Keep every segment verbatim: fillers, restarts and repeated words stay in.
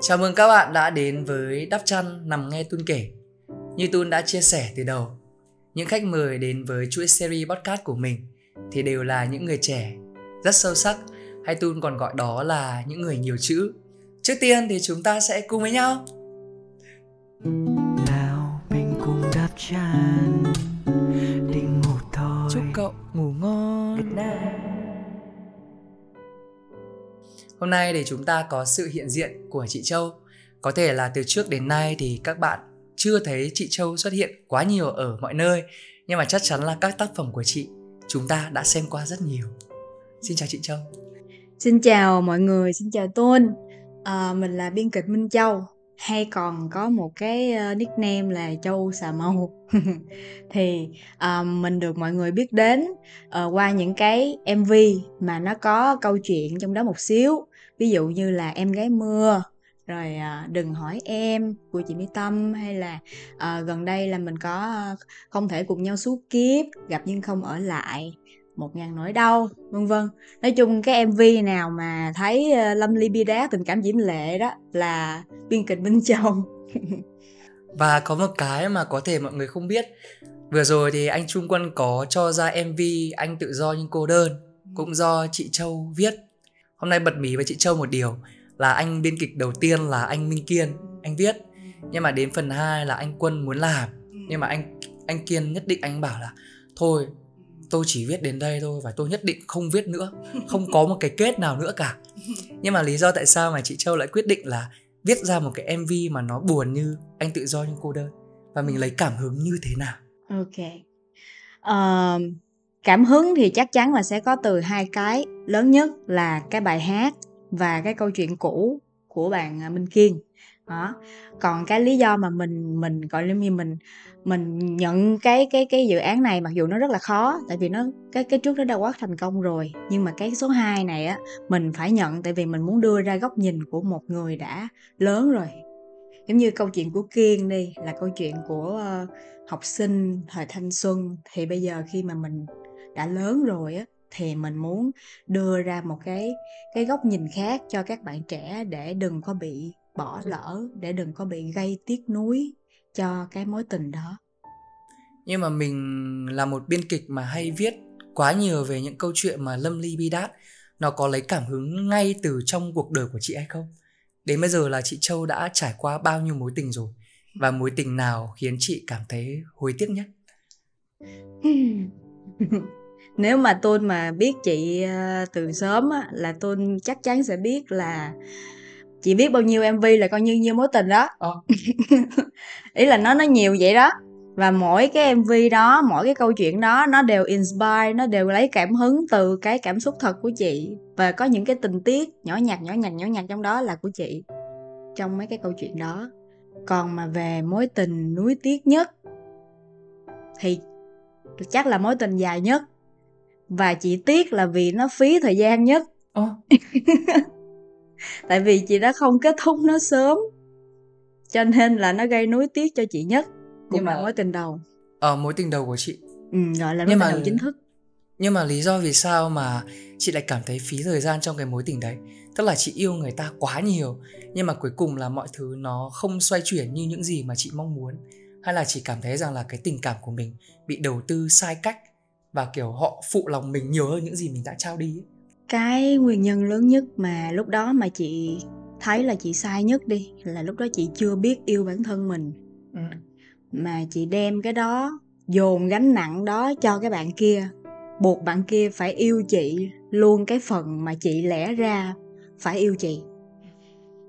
Chào mừng các bạn đã đến với Đắp Chăn Nằm Nghe Tun Kể. Như Tun đã chia sẻ từ đầu, những khách mời đến với chuỗi series podcast của mình thì đều là những người trẻ, rất sâu sắc, hay Tun còn gọi đó là những người nhiều chữ. Trước tiên thì chúng ta sẽ cùng với nhau. Nào mình cùng đắp chăn, đi ngủ thôi. Chúc cậu ngủ ngon. Hôm nay để chúng ta có sự hiện diện của chị Châu. Có thể là từ trước đến nay thì các bạn chưa thấy chị Châu xuất hiện quá nhiều ở mọi nơi, nhưng mà chắc chắn là các tác phẩm của chị chúng ta đã xem qua rất nhiều. Xin chào chị Châu. Xin chào mọi người, xin chào Tôn. à, Mình là biên kịch Minh Châu, hay còn có một cái nickname là Châu Xà Mâu. Thì uh, mình được mọi người biết đến uh, qua những cái em vê mà nó có câu chuyện trong đó một xíu. Ví dụ như là Em Gái Mưa, rồi uh, Đừng Hỏi Em của chị Mỹ Tâm, hay là uh, gần đây là mình có uh, Không Thể Cùng Nhau Suốt Kiếp Gặp Nhưng Không Ở Lại Một Ngàn Nỗi Đau, vân vân. Nói chung cái em vê nào mà thấy uh, Lâm Ly Bi Đát, Tình Cảm Diễm Lệ đó là biên kịch Minh Châu. Và có một cái mà có thể mọi người không biết, vừa rồi thì anh Trung Quân có cho ra em vê Anh Tự Do Nhưng Cô Đơn, cũng do chị Châu viết. Hôm nay bật mí với chị Châu một điều là anh biên kịch đầu tiên là anh Minh Kiên, anh viết. Nhưng mà đến phần hai là anh Quân muốn làm, nhưng mà anh anh Kiên nhất định anh bảo là thôi, tôi chỉ viết đến đây thôi và tôi nhất định không viết nữa, không có một cái kết nào nữa cả. Nhưng mà lý do tại sao mà chị Châu lại quyết định là viết ra một cái em vê mà nó buồn như Anh Tự Do Nhưng Cô Đơn, và mình lấy cảm hứng như thế nào? Ok. uh, Cảm hứng thì chắc chắn là sẽ có từ hai cái lớn nhất là cái bài hát và cái câu chuyện cũ của bạn Minh Kiên. Đó. Còn cái lý do mà mình mình gọi là như mình mình nhận cái cái cái dự án này, mặc dù nó rất là khó, tại vì nó cái cái trước đó đã quá thành công rồi, nhưng mà cái số hai này á mình phải nhận, tại vì mình muốn đưa ra góc nhìn của một người đã lớn rồi. Giống như câu chuyện của Kiên đi, là câu chuyện của uh, học sinh thời thanh xuân, thì bây giờ khi mà mình đã lớn rồi á thì mình muốn đưa ra một cái cái góc nhìn khác cho các bạn trẻ, để đừng có bị bỏ lỡ, để đừng có bị gây tiếc nuối cho cái mối tình đó. Nhưng mà mình là một biên kịch mà hay viết quá nhiều về những câu chuyện mà lâm ly bi đát, nó có lấy cảm hứng ngay từ trong cuộc đời của chị hay không? Đến bây giờ là chị Châu đã trải qua bao nhiêu mối tình rồi, và mối tình nào khiến chị cảm thấy hối tiếc nhất? Nếu mà tôi mà biết chị từ sớm á, là tôi chắc chắn sẽ biết là chị biết bao nhiêu em vê là coi như nhiêu mối tình đó. Ờ. Ý là nó nó nhiều vậy đó. Và mỗi cái em vê đó, mỗi cái câu chuyện đó, nó đều inspire, nó đều lấy cảm hứng từ cái cảm xúc thật của chị. Và có những cái tình tiết nhỏ nhặt, nhỏ nhặt, nhỏ nhặt trong đó là của chị, trong mấy cái câu chuyện đó. Còn mà về mối tình nuối tiếc nhất thì chắc là mối tình dài nhất, và chị tiếc là vì nó phí thời gian nhất. Ờ. Tại vì chị đã không kết thúc nó sớm, cho nên là nó gây nuối tiếc cho chị nhất. Cũng là mối tình đầu. Ờ, mối tình đầu của chị. Ừ, gọi là mối tình đầu chính thức. Nhưng mà lý do vì sao mà chị lại cảm thấy phí thời gian trong cái mối tình đấy? Tức là chị yêu người ta quá nhiều, nhưng mà cuối cùng là mọi thứ nó không xoay chuyển như những gì mà chị mong muốn. Hay là chị cảm thấy rằng là cái tình cảm của mình bị đầu tư sai cách, và kiểu họ phụ lòng mình nhiều hơn những gì mình đã trao đi ấy. Cái nguyên nhân lớn nhất mà lúc đó mà chị thấy là chị sai nhất đi, là lúc đó chị chưa biết yêu bản thân mình. Ừ. Mà chị đem cái đó, dồn gánh nặng đó cho cái bạn kia, buộc bạn kia phải yêu chị luôn cái phần mà chị lẽ ra phải yêu chị.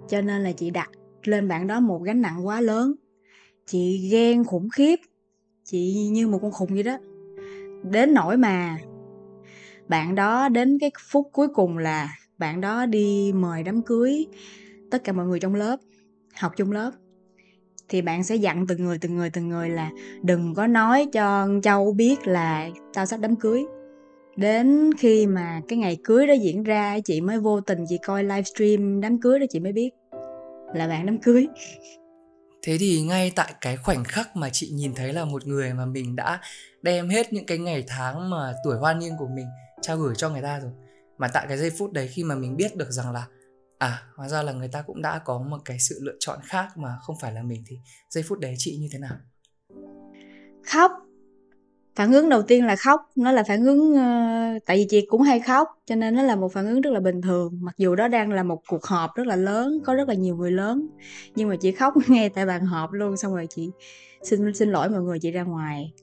Cho nên là chị đặt lên bạn đó một gánh nặng quá lớn. Chị ghen khủng khiếp, chị như một con khùng vậy đó. Đến nỗi mà bạn đó đến cái phút cuối cùng là bạn đó đi mời đám cưới tất cả mọi người trong lớp, học chung lớp. Thì bạn sẽ dặn từng người, từng người, từng người là đừng có nói cho Châu biết là tao sắp đám cưới. Đến khi mà cái ngày cưới đó diễn ra, chị mới vô tình chị coi livestream đám cưới đó, chị mới biết là bạn đám cưới. Thế thì ngay tại cái khoảnh khắc mà chị nhìn thấy là một người mà mình đã đem hết những cái ngày tháng mà tuổi hoan niên của mình trao gửi cho người ta rồi, mà tại cái giây phút đấy khi mà mình biết được rằng là à, hóa ra là người ta cũng đã có một cái sự lựa chọn khác mà không phải là mình, thì giây phút đấy chị như thế nào? Khóc. Phản ứng đầu tiên là khóc. Nó là phản ứng uh, tại vì chị cũng hay khóc, cho nên nó là một phản ứng rất là bình thường. Mặc dù đó đang là một cuộc họp rất là lớn, có rất là nhiều người lớn, nhưng mà chị khóc ngay tại bàn họp luôn. Xong rồi chị xin, xin lỗi mọi người, chị ra ngoài.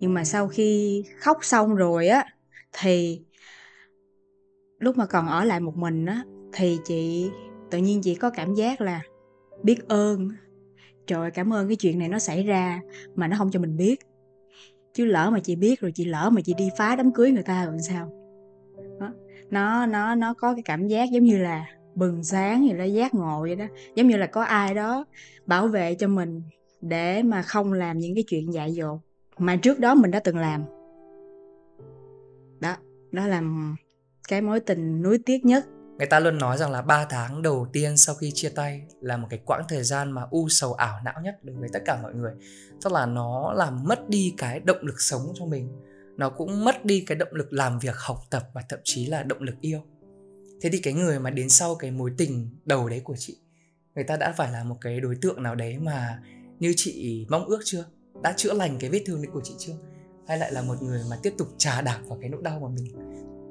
Nhưng mà sau khi khóc xong rồi á, thì lúc mà còn ở lại một mình á, thì chị tự nhiên chị có cảm giác là biết ơn. Trời ơi, cảm ơn cái chuyện này nó xảy ra mà nó không cho mình biết. Chứ lỡ mà chị biết rồi, chị lỡ mà chị đi phá đám cưới người ta rồi sao? Đó. Nó nó nó có cái cảm giác giống như là bừng sáng, rồi nó giác ngộ vậy đó. Giống như là có ai đó bảo vệ cho mình để mà không làm những cái chuyện dại dột mà trước đó mình đã từng làm. Đó, đó là cái mối tình nuối tiếc nhất. Người ta luôn nói rằng là ba tháng đầu tiên sau khi chia tay là một cái quãng thời gian mà u sầu ảo não nhất đối với tất cả mọi người. Tức là nó làm mất đi cái động lực sống cho mình. Nó cũng mất đi cái động lực làm việc, học tập và thậm chí là động lực yêu. Thế thì cái người mà đến sau cái mối tình đầu đấy của chị, người ta đã phải là một cái đối tượng nào đấy mà như chị mong ước chưa? Đã chữa lành cái vết thương đấy của chị chưa? Hay lại là một người mà tiếp tục trà đạp vào cái nỗi đau mà mình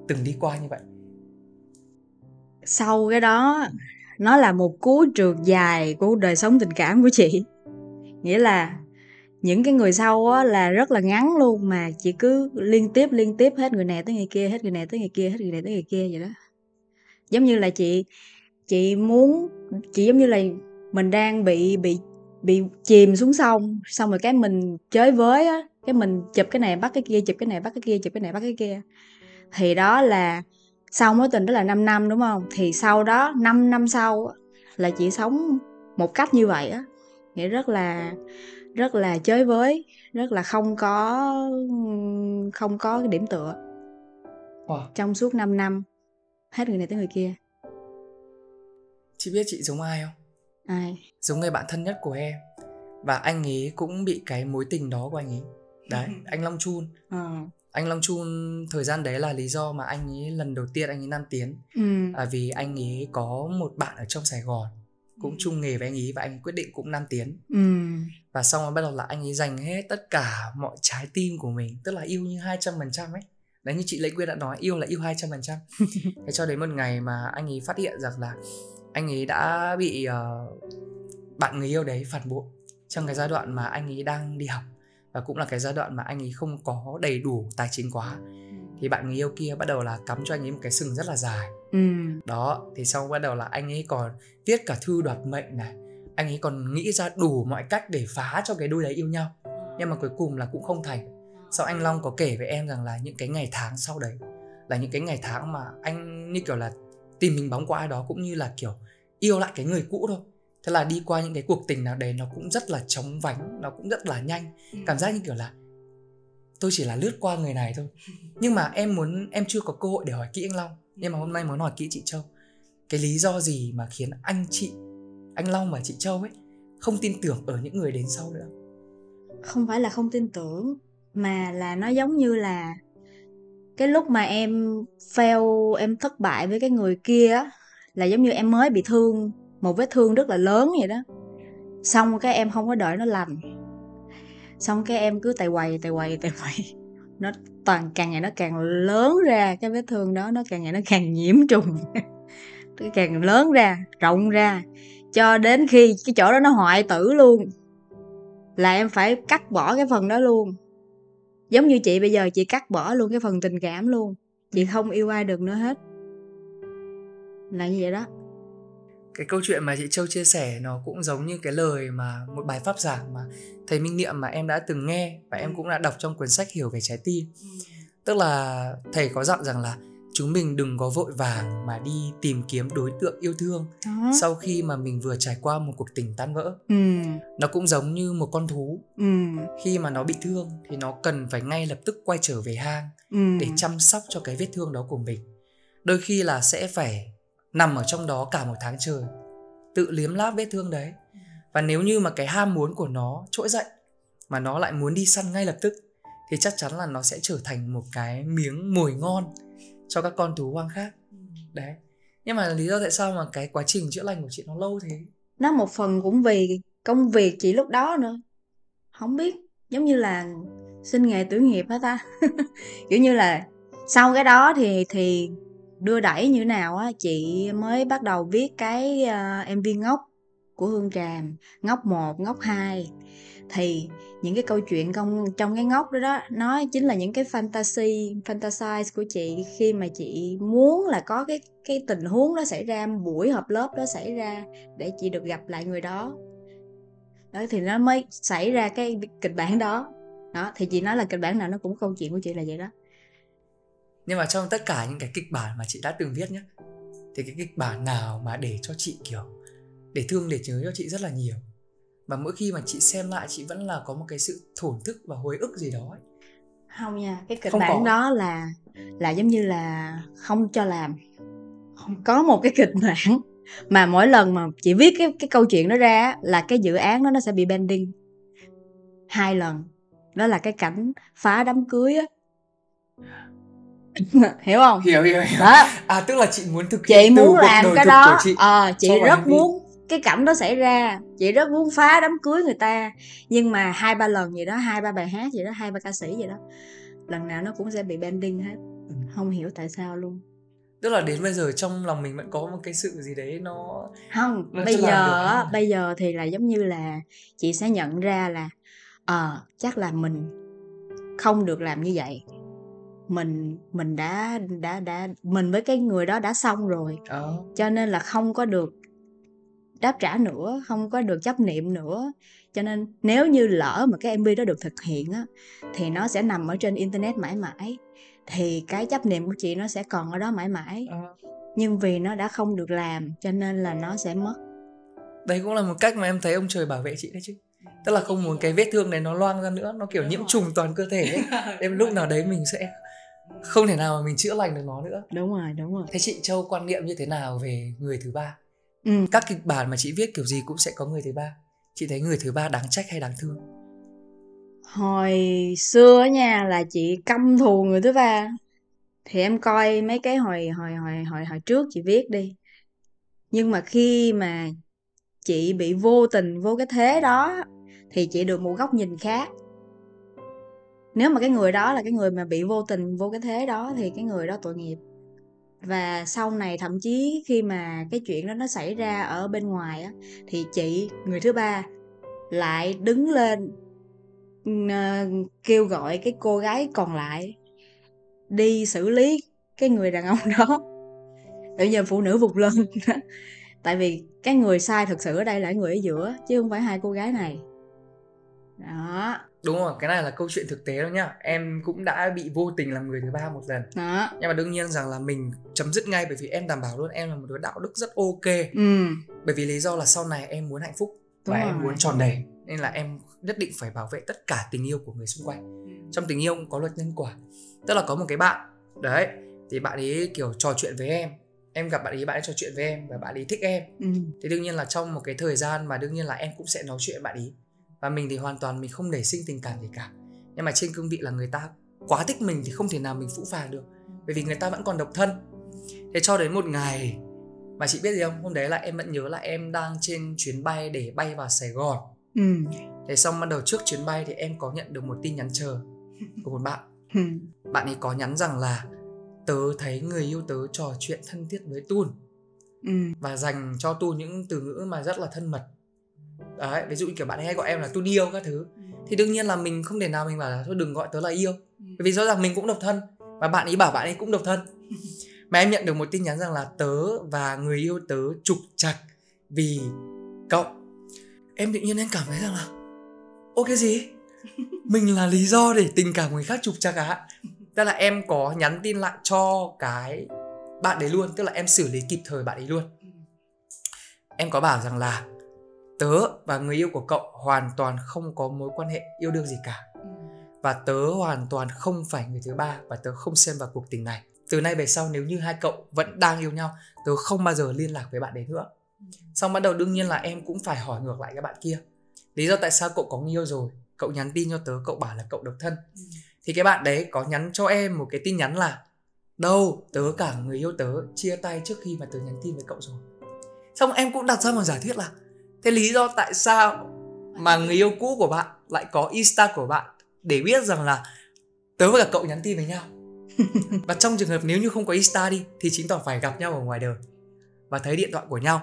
từng đi qua như vậy? Sau cái đó, nó là một cú trượt dài của đời sống tình cảm của chị. Nghĩa là những cái người sau á, là rất là ngắn luôn, mà chị cứ liên tiếp liên tiếp hết người này tới người kia, hết người này tới người kia, hết người này tới người kia vậy đó. Giống như là chị chị muốn chị giống như là mình đang bị bị bị chìm xuống sông, xong rồi cái mình chới với á, cái mình chụp cái này bắt cái kia, chụp cái này bắt cái kia, chụp cái này bắt cái kia. Thì đó là sau mối tình đó là năm năm đúng không? Thì sau đó năm năm sau là chị sống một cách như vậy á, nghĩa rất là rất là chới với, rất là không có không có cái điểm tựa. Wow. Trong suốt năm năm hết người này tới người kia. Chị biết chị giống ai không? Ai? Giống người bạn thân nhất của em. Và anh ấy cũng bị cái mối tình đó của anh ấy. Đấy, anh Long Chun. Ờ. Anh Long Chun thời gian đấy là lý do mà anh ấy lần đầu tiên anh ấy nam tiến. Ừ. À, vì anh ấy có một bạn ở trong Sài Gòn cũng chung nghề với anh ấy và anh ấy quyết định cũng nam tiến. Ừ. Và xong rồi bắt đầu là anh ấy dành hết tất cả mọi trái tim của mình, tức là yêu như hai trăm phần trăm ấy. Đấy, như chị Lệ Quyên đã nói, yêu là yêu hai trăm phần trăm. Thế cho đến một ngày mà anh ấy phát hiện rằng là anh ấy đã bị uh, bạn người yêu đấy phản bội trong cái giai đoạn mà anh ấy đang đi học. Và cũng là cái giai đoạn mà anh ấy không có đầy đủ tài chính quá. Thì bạn người yêu kia bắt đầu là cắm cho anh ấy một cái sừng rất là dài. Ừ. Đó, thì sau bắt đầu là anh ấy còn viết cả thư đoạt mệnh này. Anh ấy còn nghĩ ra đủ mọi cách để phá cho cái đôi đấy yêu nhau. Nhưng mà cuối cùng là cũng không thành. Sau anh Long có kể với em rằng là những cái ngày tháng sau đấy là những cái ngày tháng mà anh như kiểu là tìm mình bóng qua ai đó, cũng như là kiểu yêu lại cái người cũ thôi. Thế là đi qua những cái cuộc tình nào đấy nó cũng rất là chóng vánh, nó cũng rất là nhanh. Cảm giác như kiểu là tôi chỉ là lướt qua người này thôi. Nhưng mà em muốn, em chưa có cơ hội để hỏi kỹ anh Long, nhưng mà hôm nay muốn hỏi kỹ chị Châu. Cái lý do gì mà khiến anh chị, anh Long và chị Châu ấy không tin tưởng ở những người đến sau nữa? Không phải là không tin tưởng, mà là nó giống như là cái lúc mà em fail, em thất bại với cái người kia á, là giống như em mới bị thương một vết thương rất là lớn vậy đó. Xong cái em không có đợi nó lành, xong cái em cứ tày quầy tày quầy tày quầy, nó toàn càng ngày nó càng lớn ra. Cái vết thương đó nó càng ngày nó càng nhiễm trùng, nó càng lớn ra, rộng ra, cho đến khi cái chỗ đó nó hoại tử luôn, là em phải cắt bỏ cái phần đó luôn. Giống như chị bây giờ, chị cắt bỏ luôn cái phần tình cảm luôn, chị không yêu ai được nữa hết, là như vậy đó. Cái câu chuyện mà chị Châu chia sẻ nó cũng giống như cái lời mà một bài pháp giảng mà thầy Minh Niệm mà em đã từng nghe và em cũng đã đọc trong cuốn sách Hiểu về Trái Tim. Tức là thầy có dặn rằng là chúng mình đừng có vội vàng mà đi tìm kiếm đối tượng yêu thương à. Sau khi mà mình vừa trải qua một cuộc tình tan vỡ. Ừ. Nó cũng giống như một con thú. Ừ. Khi mà nó bị thương thì nó cần phải ngay lập tức quay trở về hang. Ừ. Để chăm sóc cho cái vết thương đó của mình. Đôi khi là sẽ phải nằm ở trong đó cả một tháng trời, tự liếm láp vết thương đấy. Và nếu như mà cái ham muốn của nó trỗi dậy mà nó lại muốn đi săn ngay lập tức, thì chắc chắn là nó sẽ trở thành một cái miếng mồi ngon cho các con thú hoang khác. Đấy. Nhưng mà lý do tại sao mà cái quá trình chữa lành của chị nó lâu thế? Nó một phần cũng vì công việc chị lúc đó nữa. Không biết, giống như là sinh nghề tử nghiệp hả ta? Kiểu như là sau cái đó thì thì đưa đẩy như thế nào á, chị mới bắt đầu viết cái uh, em vê Ngốc của Hương Tràm, Ngốc một, Ngốc hai. Thì những cái câu chuyện trong, trong cái Ngốc đó đó, nó chính là những cái fantasy, fantasize của chị khi mà chị muốn là có cái, cái tình huống đó xảy ra, buổi họp lớp đó xảy ra để chị được gặp lại người đó. Đó thì nó mới xảy ra cái kịch bản đó. Đó, thì chị nói là kịch bản nào nó cũng câu chuyện của chị là vậy đó. Nhưng mà trong tất cả những cái kịch bản mà chị đã từng viết nhé, thì cái kịch bản nào mà để cho chị kiểu để thương để nhớ cho chị rất là nhiều, mà mỗi khi mà chị xem lại chị vẫn là có một cái sự thổn thức và hồi ức gì đó ấy? Không nha, cái kịch không bản có. Đó là là giống như là không cho làm. Không có một cái kịch bản mà mỗi lần mà chị viết cái, cái câu chuyện đó ra là cái dự án đó nó sẽ bị bending hai lần. Đó là cái cảnh phá đám cưới á. Hiểu không? Hiểu hiểu, hiểu. Đó. À tức là chị muốn thực hiện, chị muốn làm cái đó. Chị, à, chị rất muốn cái cảnh đó xảy ra, chị rất muốn phá đám cưới người ta, nhưng mà hai ba lần vậy đó, hai ba bài hát vậy đó, hai ba ca sĩ vậy đó, lần nào nó cũng sẽ bị bending hết. Ừ. Không hiểu tại sao luôn. Tức là đến bây giờ trong lòng mình vẫn có một cái sự gì đấy nó không nó bây giờ không? Bây giờ thì là giống như là chị sẽ nhận ra là ờ à, chắc là mình không được làm như vậy, mình mình đã đã đã mình với cái người đó đã xong rồi. Ờ. Cho nên là không có được đáp trả nữa, không có được chấp niệm nữa. Cho nên nếu như lỡ mà cái em vê đó được thực hiện á, thì nó sẽ nằm ở trên internet mãi mãi, thì cái chấp niệm của chị nó sẽ còn ở đó mãi mãi. Ờ. Nhưng vì nó đã không được làm cho nên là nó sẽ mất. Đây cũng là một cách mà em thấy ông trời bảo vệ chị đấy chứ. Tức là không muốn cái vết thương này nó loang ra nữa, nó kiểu nhiễm trùng toàn cơ thể ấy. Em lúc nào đấy mình sẽ không thể nào mà mình chữa lành được nó nữa. Đúng rồi, đúng rồi. Thế chị Châu quan niệm như thế nào về người thứ ba? Ừ. Các kịch bản mà chị viết kiểu gì cũng sẽ có người thứ ba. Chị thấy người thứ ba đáng trách hay đáng thương? Hồi xưa nha là chị căm thù người thứ ba. Thì em coi mấy cái hồi hồi hồi hồi hồi trước chị viết đi. Nhưng mà khi mà chị bị vô tình vô cái thế đó thì chị được một góc nhìn khác. Nếu mà cái người đó là cái người mà bị vô tình vô cái thế đó thì cái người đó tội nghiệp. Và sau này thậm chí khi mà cái chuyện đó nó xảy ra ở bên ngoài á, thì chị, người thứ ba, lại đứng lên uh, kêu gọi cái cô gái còn lại đi xử lý cái người đàn ông đó. Bây giờ phụ nữ vụt lên. Tại vì cái người sai thực sự ở đây là người ở giữa, chứ không phải hai cô gái này. Đó. Đúng rồi, cái này là câu chuyện thực tế đó nha. Em cũng đã bị vô tình làm người thứ ba một lần đó. Nhưng mà đương nhiên rằng là mình chấm dứt ngay, bởi vì em đảm bảo luôn em là một đứa đạo đức rất ok. Ừ. Bởi vì lý do là sau này em muốn hạnh phúc. Đúng và rồi. Em muốn tròn đầy, nên là em nhất định phải bảo vệ tất cả tình yêu của người xung quanh. Trong tình yêu cũng có luật nhân quả. Tức là có một cái bạn đấy, thì bạn ấy kiểu trò chuyện với em, em gặp bạn ấy, bạn ấy trò chuyện với em và bạn ấy thích em. Ừ. Thì đương nhiên là trong một cái thời gian mà đương nhiên là em cũng sẽ nói chuyện với bạn ấy. Và mình thì hoàn toàn mình không nảy sinh tình cảm gì cả. Nhưng mà trên cương vị là người ta quá thích mình thì không thể nào mình phũ phàng được, bởi vì người ta vẫn còn độc thân. Thế cho đến một ngày mà chị biết gì không? Hôm đấy là em vẫn nhớ là em đang trên chuyến bay để bay vào Sài Gòn. Ừ. Thế xong bắt đầu trước chuyến bay thì em có nhận được một tin nhắn chờ của một bạn. Ừ. Bạn ấy có nhắn rằng là tớ thấy người yêu tớ trò chuyện thân thiết với Tun. Ừ. Và dành cho Tun những từ ngữ mà rất là thân mật. Đấy, ví dụ như kiểu bạn ấy hay gọi em là Tun yêu các thứ. Thì đương nhiên là mình không thể nào mình bảo là thôi đừng gọi tớ là yêu, bởi vì rõ ràng mình cũng độc thân và bạn ấy bảo bạn ấy cũng độc thân. Mà em nhận được một tin nhắn rằng là tớ và người yêu tớ trục trặc vì cậu. Em tự nhiên em cảm thấy rằng là ô cái gì? Mình là lý do để tình cảm người khác trục trặc à? Tức là em có nhắn tin lại cho cái bạn đấy luôn. Tức là em xử lý kịp thời bạn ấy luôn. Em có bảo rằng là tớ và người yêu của cậu hoàn toàn không có mối quan hệ yêu đương gì cả. Và tớ hoàn toàn không phải người thứ ba, và tớ không xem vào cuộc tình này. Từ nay về sau nếu như hai cậu vẫn đang yêu nhau, tớ không bao giờ liên lạc với bạn đấy nữa. Xong bắt đầu đương nhiên là em cũng phải hỏi ngược lại các bạn kia, lý do tại sao cậu có người yêu rồi, cậu nhắn tin cho tớ, cậu bảo là cậu độc thân. Thì cái bạn đấy có nhắn cho em một cái tin nhắn là đâu, tớ cả người yêu tớ chia tay trước khi mà tớ nhắn tin với cậu rồi. Xong em cũng đặt ra một giả thuyết là thế lý do tại sao mà người yêu cũ của bạn lại có Insta của bạn để biết rằng là tớ với cả cậu nhắn tin với nhau. Và trong trường hợp nếu như không có Insta đi thì chính tỏ phải gặp nhau ở ngoài đời và thấy điện thoại của nhau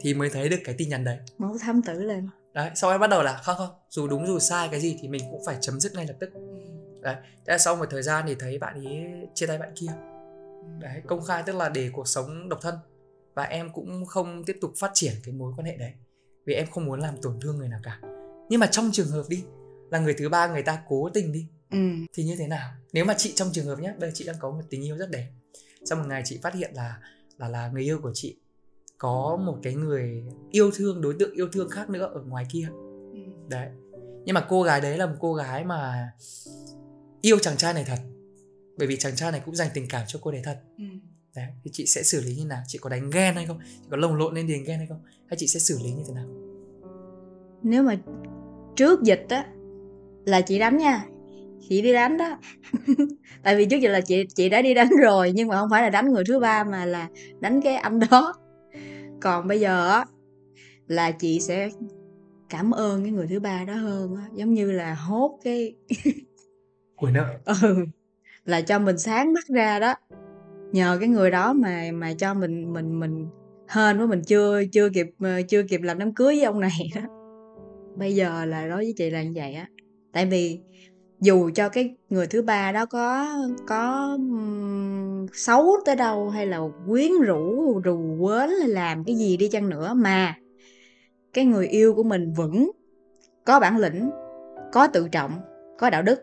thì mới thấy được cái tin nhắn đấy. Máu thám tử lên. Đấy, sau em bắt đầu là không không, dù đúng dù sai cái gì thì mình cũng phải chấm dứt ngay lập tức. Đấy, thế sau một thời gian thì thấy bạn ấy chia tay bạn kia. Đấy, công khai tức là để cuộc sống độc thân. Và em cũng không tiếp tục phát triển cái mối quan hệ đấy, vì em không muốn làm tổn thương người nào cả. Nhưng mà trong trường hợp đi, là người thứ ba người ta cố tình đi, ừ. thì như thế nào? Nếu mà chị trong trường hợp nhé, bây giờ chị đang có một tình yêu rất đẹp. Sau một ngày chị phát hiện là Là, là người yêu của chị có một cái người yêu thương, đối tượng yêu thương khác nữa ở ngoài kia. ừ. Đấy. Nhưng mà cô gái đấy là một cô gái mà yêu chàng trai này thật, bởi vì chàng trai này cũng dành tình cảm cho cô đấy thật. ừ. Đấy, thì chị sẽ xử lý như nào? Chị có đánh ghen hay không? Chị có lồng lộn lên điền ghen hay không? Hay chị sẽ xử lý như thế nào? Nếu mà trước dịch á là chị đánh nha, chị đi đánh đó. Tại vì trước dịch là chị chị đã đi đánh rồi, nhưng mà không phải là đánh người thứ ba mà là đánh cái anh đó. Còn bây giờ á là chị sẽ cảm ơn cái người thứ ba đó hơn á, giống như là hốt cái của nợ. Ừ, là cho mình sáng mắt ra đó. Nhờ cái người đó mà mà cho mình mình mình hên với mình chưa chưa kịp chưa kịp làm đám cưới với ông này đó. Bây giờ là đối với chị là như vậy á. Tại vì dù cho cái người thứ ba đó có có um, xấu tới đâu hay là quyến rũ rù quến hay làm cái gì đi chăng nữa mà cái người yêu của mình vững, có bản lĩnh, có tự trọng, có đạo đức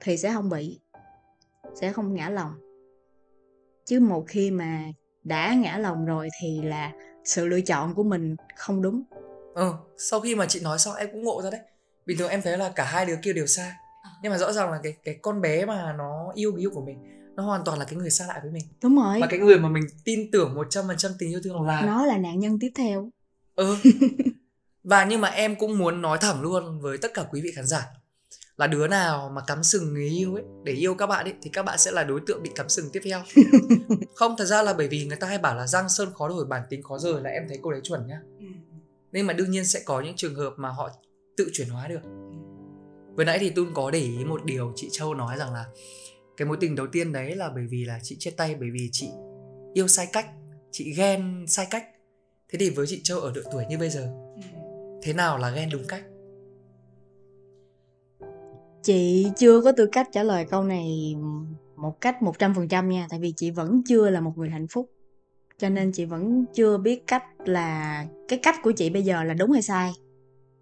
thì sẽ không bị, sẽ không ngã lòng. Chứ một khi mà đã ngã lòng rồi thì là sự lựa chọn của mình không đúng. Ừ, sau khi mà chị nói xong em cũng ngộ ra đấy. Bình thường em thấy là cả hai đứa kia đều sai, nhưng mà rõ ràng là cái, cái con bé mà nó yêu người yêu của mình, nó hoàn toàn là cái người xa lạ với mình. Đúng rồi. Và cái người mà mình tin tưởng một trăm phần trăm tình yêu thương là nó là nạn nhân tiếp theo. Ừ. Và nhưng mà em cũng muốn nói thẳng luôn với tất cả quý vị khán giả là đứa nào mà cắm sừng người yêu ấy để yêu các bạn ấy thì các bạn sẽ là đối tượng bị cắm sừng tiếp theo. Không, thật ra là bởi vì người ta hay bảo là giang sơn khó đổi bản tính khó rời, là em thấy cô đấy chuẩn nhá. Ừ. Nên mà đương nhiên sẽ có những trường hợp mà họ tự chuyển hóa được. Vừa nãy thì Tun có để ý một điều chị Châu nói rằng là cái mối tình đầu tiên đấy là bởi vì là chị chia tay bởi vì chị yêu sai cách, chị ghen sai cách. Thế thì với chị Châu ở độ tuổi như bây giờ, thế nào là ghen đúng cách? Chị chưa có tư cách trả lời câu này một cách một trăm phần trăm nha. Tại vì chị vẫn chưa là một người hạnh phúc, cho nên chị vẫn chưa biết cách là cái cách của chị bây giờ là đúng hay sai.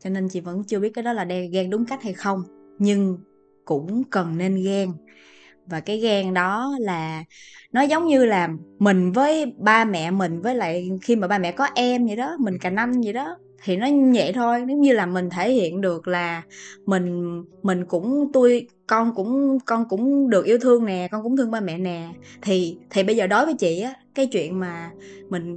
Cho nên chị vẫn chưa biết cái đó là ghen đúng cách hay không. Nhưng cũng cần nên ghen. Và cái ghen đó là nó giống như là mình với ba mẹ mình, với lại khi mà ba mẹ có em vậy đó, mình cành anh vậy đó, thì nó như vậy thôi. Nếu như là mình thể hiện được là mình mình cũng tôi con cũng con cũng được yêu thương nè, con cũng thương ba mẹ nè, thì thì bây giờ đối với chị á, cái chuyện mà mình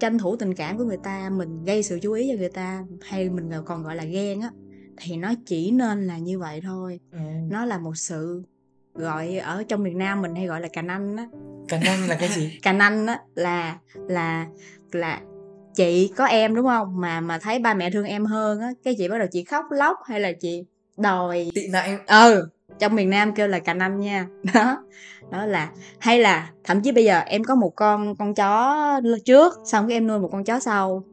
tranh thủ tình cảm của người ta, mình gây sự chú ý cho người ta, hay mình còn gọi là ghen á, thì nó chỉ nên là như vậy thôi. Ừ. Nó là một sự gọi ở trong miền Nam mình hay gọi là cành anh á. Cành anh là cái gì? Cành anh á là là là chị có em đúng không, mà mà thấy ba mẹ thương em hơn á, cái chị bắt đầu chị khóc lóc hay là chị đòi tị nạn. Ừ, trong miền Nam kêu là cà nanh nha. Đó, đó là, hay là thậm chí bây giờ em có một con con chó trước, xong cái em nuôi một con chó sau,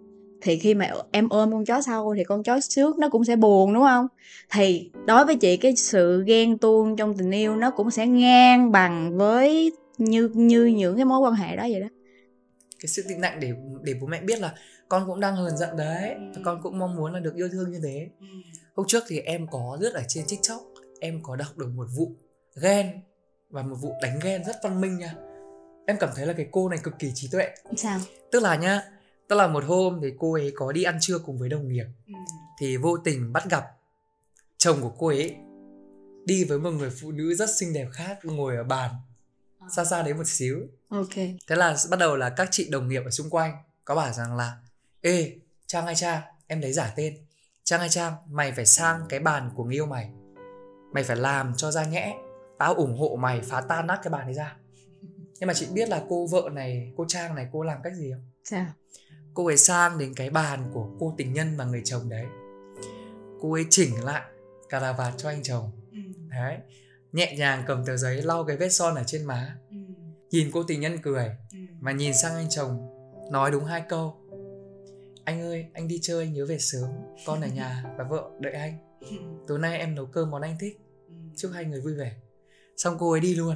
thì khi mà em ôm con chó sau thì con chó trước nó cũng sẽ buồn đúng không? Thì đối với chị cái sự ghen tuông trong tình yêu nó cũng sẽ ngang bằng với như như những cái mối quan hệ đó vậy đó. Cái sự tị nạnh để để bố mẹ biết là con cũng đang hờn giận đấy, và con cũng mong muốn là được yêu thương như thế. Hôm trước thì em có lướt ở trên TikTok, em có đọc được một vụ ghen và một vụ đánh ghen rất văn minh nha. Em cảm thấy là cái cô này cực kỳ trí tuệ. Sao? Tức là nhá, tức là một hôm thì cô ấy có đi ăn trưa cùng với đồng nghiệp, ừ. thì vô tình bắt gặp chồng của cô ấy đi với một người phụ nữ rất xinh đẹp khác ngồi ở bàn xa xa đấy một xíu. Ok. Thế là bắt đầu là các chị đồng nghiệp ở xung quanh có bảo rằng là ê Trang hay Trang, em lấy giả tên, Trang hay Trang, mày phải sang cái bàn của người yêu mày, mày phải làm cho ra nhẽ, tao ủng hộ mày phá tan nát cái bàn đấy ra. Nhưng mà chị biết là cô vợ này, cô Trang này, cô làm cách gì không? Sao? Cô ấy sang đến cái bàn của cô tình nhân và người chồng đấy. Cô ấy chỉnh lại cà rà vạt cho anh chồng. Ừ. Đấy. Nhẹ nhàng cầm tờ giấy lau cái vết son ở trên má. Ừ. Nhìn cô tình nhân cười. Ừ. Mà nhìn sang anh chồng, nói đúng hai câu: anh ơi, anh đi chơi anh nhớ về sớm, con ở nhà và vợ đợi anh. Tối nay em nấu cơm món anh thích. Chúc hai người vui vẻ. Xong cô ấy đi luôn.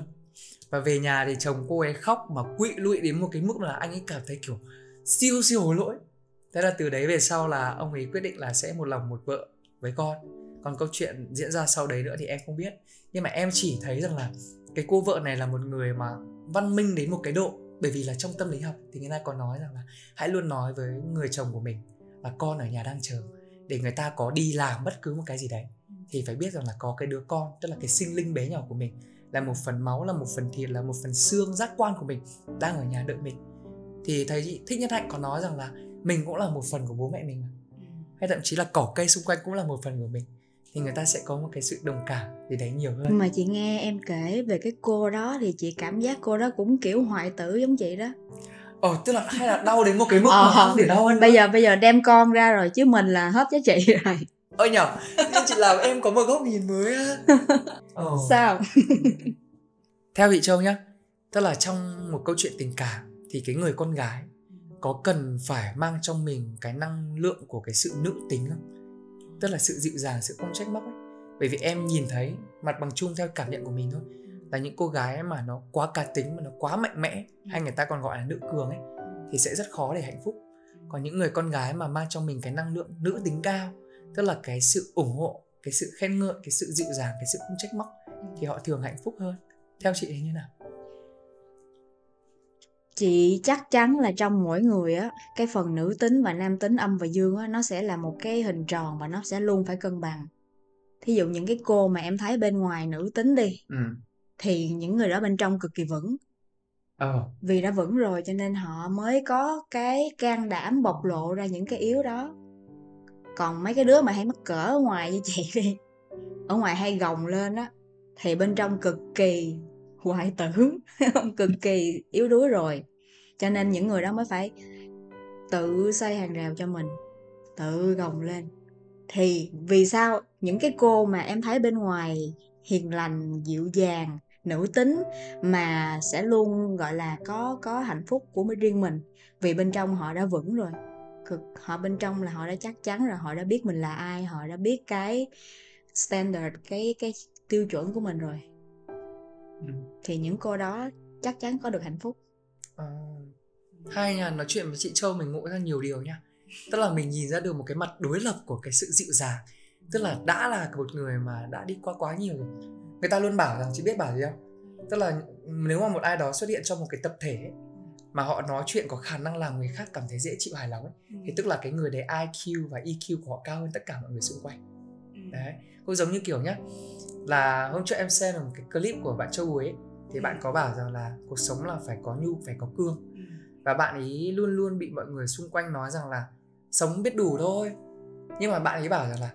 Và về nhà thì chồng cô ấy khóc mà quỵ lụi đến một cái mức là anh ấy cảm thấy kiểu siêu siêu hối lỗi. Thế là từ đấy về sau là ông ấy quyết định là sẽ một lòng một vợ với con. Còn câu chuyện diễn ra sau đấy nữa thì em không biết. Nhưng mà em chỉ thấy rằng là cái cô vợ này là một người mà văn minh đến một cái độ. Bởi vì là trong tâm lý học thì người ta còn nói rằng là hãy luôn nói với người chồng của mình là con ở nhà đang chờ, để người ta có đi làm bất cứ một cái gì đấy thì phải biết rằng là có cái đứa con, tức là cái sinh linh bé nhỏ của mình, là một phần máu, là một phần thịt, là một phần xương, giác quan của mình đang ở nhà đợi mình. Thì thấy chị Thích Nhân Hạnh có nói rằng là mình cũng là một phần của bố mẹ mình mà. Hay thậm chí là cỏ cây xung quanh cũng là một phần của mình. Thì người ta sẽ có một cái sự đồng cảm để đấy nhiều hơn. Mà chị nghe em kể về cái cô đó thì chị cảm giác cô đó cũng kiểu hoại tử giống chị đó. Ồ, tức là hay là đau đến một cái mức ờ, mà không thể đau hơn. Bây nữa. giờ bây giờ đem con ra rồi chứ mình là hết giá trị rồi. Ơ nhở, chị làm em có một góc nhìn mới á. Oh. Sao? Theo chị Châu nhá, tức là trong một câu chuyện tình cảm thì cái người con gái có cần phải mang trong mình cái năng lượng của cái sự nữ tính không? Tức là sự dịu dàng, sự không trách móc ấy. Bởi vì em nhìn thấy mặt bằng chung theo cảm nhận của mình thôi, là những cô gái mà nó quá cá tính, mà nó quá mạnh mẽ, hay người ta còn gọi là nữ cường ấy, thì sẽ rất khó để hạnh phúc. Còn những người con gái mà mang trong mình cái năng lượng nữ tính cao, tức là cái sự ủng hộ, cái sự khen ngợi, cái sự dịu dàng, cái sự không trách móc, thì họ thường hạnh phúc hơn. Theo chị thì như nào? Chị chắc chắn là trong mỗi người á, cái phần nữ tính và nam tính, âm và dương á, nó sẽ là một cái hình tròn và nó sẽ luôn phải cân bằng. Thí dụ những cái cô mà em thấy bên ngoài nữ tính đi, ừ. thì những người đó bên trong cực kỳ vững. Ờ. Vì đã vững rồi cho nên họ mới có cái can đảm bộc lộ ra những cái yếu đó. Còn mấy cái đứa mà hay mắc cỡ ở ngoài như chị đi, ở ngoài hay gồng lên á, thì bên trong cực kỳ hoại tử, cực kỳ yếu đuối rồi. Cho nên những người đó mới phải tự xây hàng rào cho mình, tự gồng lên. Thì vì sao những cái cô mà em thấy bên ngoài hiền lành, dịu dàng, nữ tính mà sẽ luôn gọi là có, có hạnh phúc của riêng mình? Vì bên trong họ đã vững rồi, cực, họ bên trong là họ đã chắc chắn rồi, họ đã biết mình là ai, họ đã biết cái standard, cái, cái tiêu chuẩn của mình rồi. Ừ. Thì những cô đó chắc chắn có được hạnh phúc. À, hai nhà nói chuyện với chị Châu mình ngộ ra nhiều điều nha. Tức là mình nhìn ra được một cái mặt đối lập của cái sự dịu dàng. Tức là đã là một người mà đã đi qua quá nhiều rồi. Người ta luôn bảo rằng, chị biết bảo gì không? Tức là nếu mà một ai đó xuất hiện trong một cái tập thể ấy, mà họ nói chuyện có khả năng làm người khác cảm thấy dễ chịu hài lòng ấy, ừ. thì tức là cái người đấy i kiu và e kiu của họ cao hơn tất cả mọi người xung quanh. Ừ. Đấy, cũng giống như kiểu nhá, là hôm trước em xem một cái clip của bạn Châu Huệ, thì bạn có bảo rằng là cuộc sống là phải có nhu, phải có cương. Ừ. Và bạn ấy luôn luôn bị mọi người xung quanh nói rằng là sống biết đủ thôi. Nhưng mà bạn ấy bảo rằng là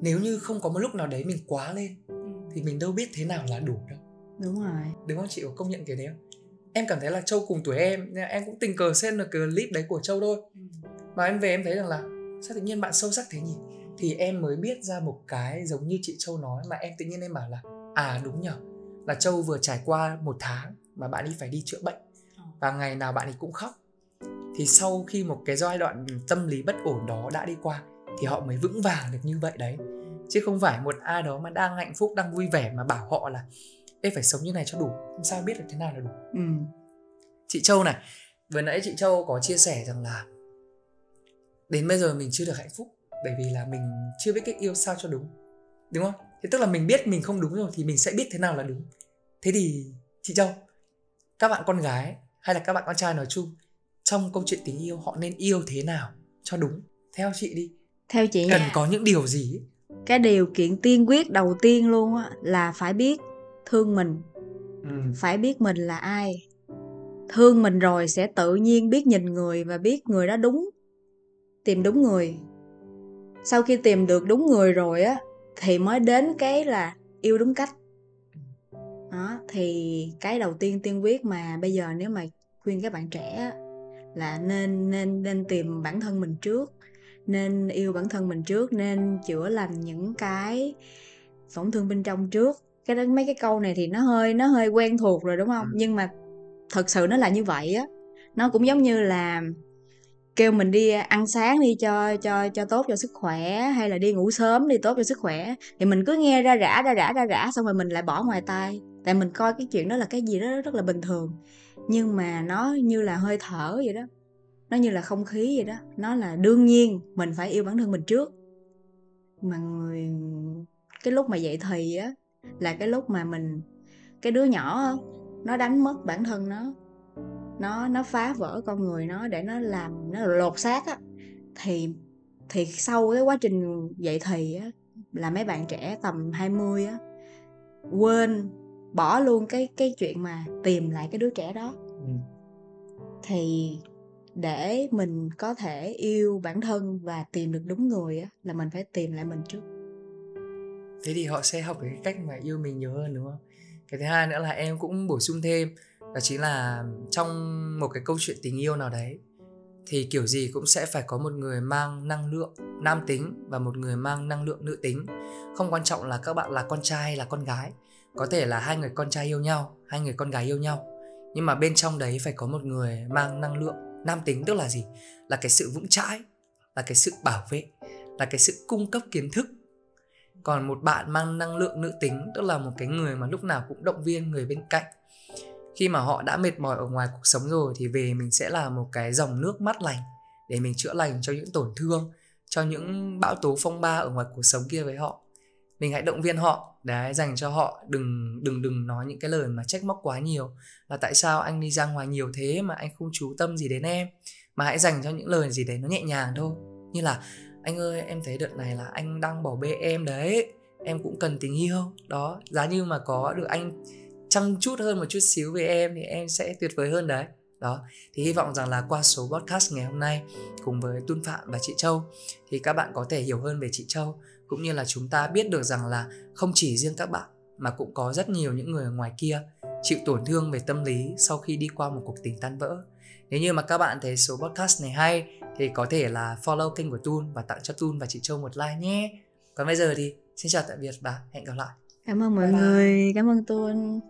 nếu như không có một lúc nào đấy mình quá lên, ừ. thì mình đâu biết thế nào là đủ đâu. Đúng rồi. Đúng không, chị có công nhận cái đấy không? Em cảm thấy là Châu cùng tuổi em, em cũng tình cờ xem được cái clip đấy của Châu thôi. Ừ. Mà em về em thấy rằng là sao tự nhiên bạn sâu sắc thế nhỉ? Thì em mới biết ra một cái giống như chị Châu nói mà em tự nhiên em bảo là à đúng nhở, là Châu vừa trải qua một tháng mà bạn ấy phải đi chữa bệnh và ngày nào bạn ấy cũng khóc. Thì sau khi một cái giai đoạn tâm lý bất ổn đó đã đi qua thì họ mới vững vàng được như vậy đấy. Chứ không phải một ai đó mà đang hạnh phúc, đang vui vẻ mà bảo họ là ê phải sống như này cho đủ, không sao biết được thế nào là đủ. Ừ. Chị Châu này, vừa nãy chị Châu có chia sẻ rằng là đến bây giờ mình chưa được hạnh phúc bởi vì là mình chưa biết cách yêu sao cho đúng, đúng không? Thế tức là mình biết mình không đúng rồi thì mình sẽ biết thế nào là đúng. Thế thì chị Châu, các bạn con gái hay là các bạn con trai nói chung, trong câu chuyện tình yêu họ nên yêu thế nào cho đúng? Theo chị đi, theo chị cần à, có những điều gì? Cái điều kiện tiên quyết đầu tiên luôn á là phải biết thương mình. Ừ. Phải biết mình là ai. Thương mình rồi sẽ tự nhiên biết nhìn người và biết người đó đúng, tìm đúng người. Sau khi tìm được đúng người rồi á thì mới đến cái là yêu đúng cách. đó. Thì cái đầu tiên Tiên quyết mà bây giờ nếu mà khuyên các bạn trẻ là nên nên nên tìm bản thân mình trước, nên yêu bản thân mình trước, nên chữa lành những cái tổn thương bên trong trước. Cái đó, mấy cái câu này thì nó hơi nó hơi quen thuộc rồi đúng không? Nhưng mà thật sự nó là như vậy á. Nó cũng giống như là kêu mình đi ăn sáng đi cho cho cho tốt cho sức khỏe, hay là đi ngủ sớm đi tốt cho sức khỏe, thì mình cứ nghe ra rã ra rã ra rã xong rồi mình lại bỏ ngoài tai, tại mình coi cái chuyện đó là cái gì đó rất là bình thường. Nhưng mà nó như là hơi thở vậy đó, nó như là không khí vậy đó, nó là đương nhiên mình phải yêu bản thân mình trước. Mà người cái lúc mà dậy thì á là cái lúc mà mình, cái đứa nhỏ nó đánh mất bản thân nó, nó nó phá vỡ con người nó để nó làm nó lột xác á, thì thì sau cái quá trình dậy thì á là mấy bạn trẻ tầm hai mươi á quên bỏ luôn cái cái chuyện mà tìm lại cái đứa trẻ đó. Ừ. Thì để mình có thể yêu bản thân và tìm được đúng người á là mình phải tìm lại mình trước. Thế thì họ sẽ học cái cách mà yêu mình nhiều hơn đúng không? Cái thứ hai nữa là em cũng bổ sung thêm, đó chính là trong một cái câu chuyện tình yêu nào đấy thì kiểu gì cũng sẽ phải có một người mang năng lượng nam tính và một người mang năng lượng nữ tính. Không quan trọng là các bạn là con trai hay là con gái, có thể là hai người con trai yêu nhau, hai người con gái yêu nhau, nhưng mà bên trong đấy phải có một người mang năng lượng nam tính. Tức là gì? Là cái sự vững chãi, là cái sự bảo vệ, là cái sự cung cấp kiến thức. Còn một bạn mang năng lượng nữ tính, tức là một cái người mà lúc nào cũng động viên người bên cạnh. Khi mà họ đã mệt mỏi ở ngoài cuộc sống rồi thì về mình sẽ là một cái dòng nước mát lành để mình chữa lành cho những tổn thương, cho những bão tố phong ba ở ngoài cuộc sống kia với họ. Mình hãy động viên họ, đấy, dành cho họ, đừng đừng đừng nói những cái lời mà trách móc quá nhiều. Là tại sao anh đi ra ngoài nhiều thế mà anh không chú tâm gì đến em. Mà hãy dành cho những lời gì đấy nó nhẹ nhàng thôi. Như là anh ơi em thấy đợt này là anh đang bỏ bê em đấy, em cũng cần tình yêu. Đó, giá như mà có được anh chăm chút hơn một chút xíu về em thì em sẽ tuyệt vời hơn đấy. Đó, thì hy vọng rằng là qua số podcast ngày hôm nay cùng với Tun Phạm và chị Châu thì các bạn có thể hiểu hơn về chị Châu, cũng như là chúng ta biết được rằng là không chỉ riêng các bạn mà cũng có rất nhiều những người ngoài kia chịu tổn thương về tâm lý sau khi đi qua một cuộc tình tan vỡ. Nếu như mà các bạn thấy số podcast này hay thì có thể là follow kênh của Tun và tặng cho Tun và chị Châu một like nhé. Còn bây giờ thì xin chào tạm biệt và hẹn gặp lại. Cảm ơn mọi bye người, bye. Cảm ơn Tun.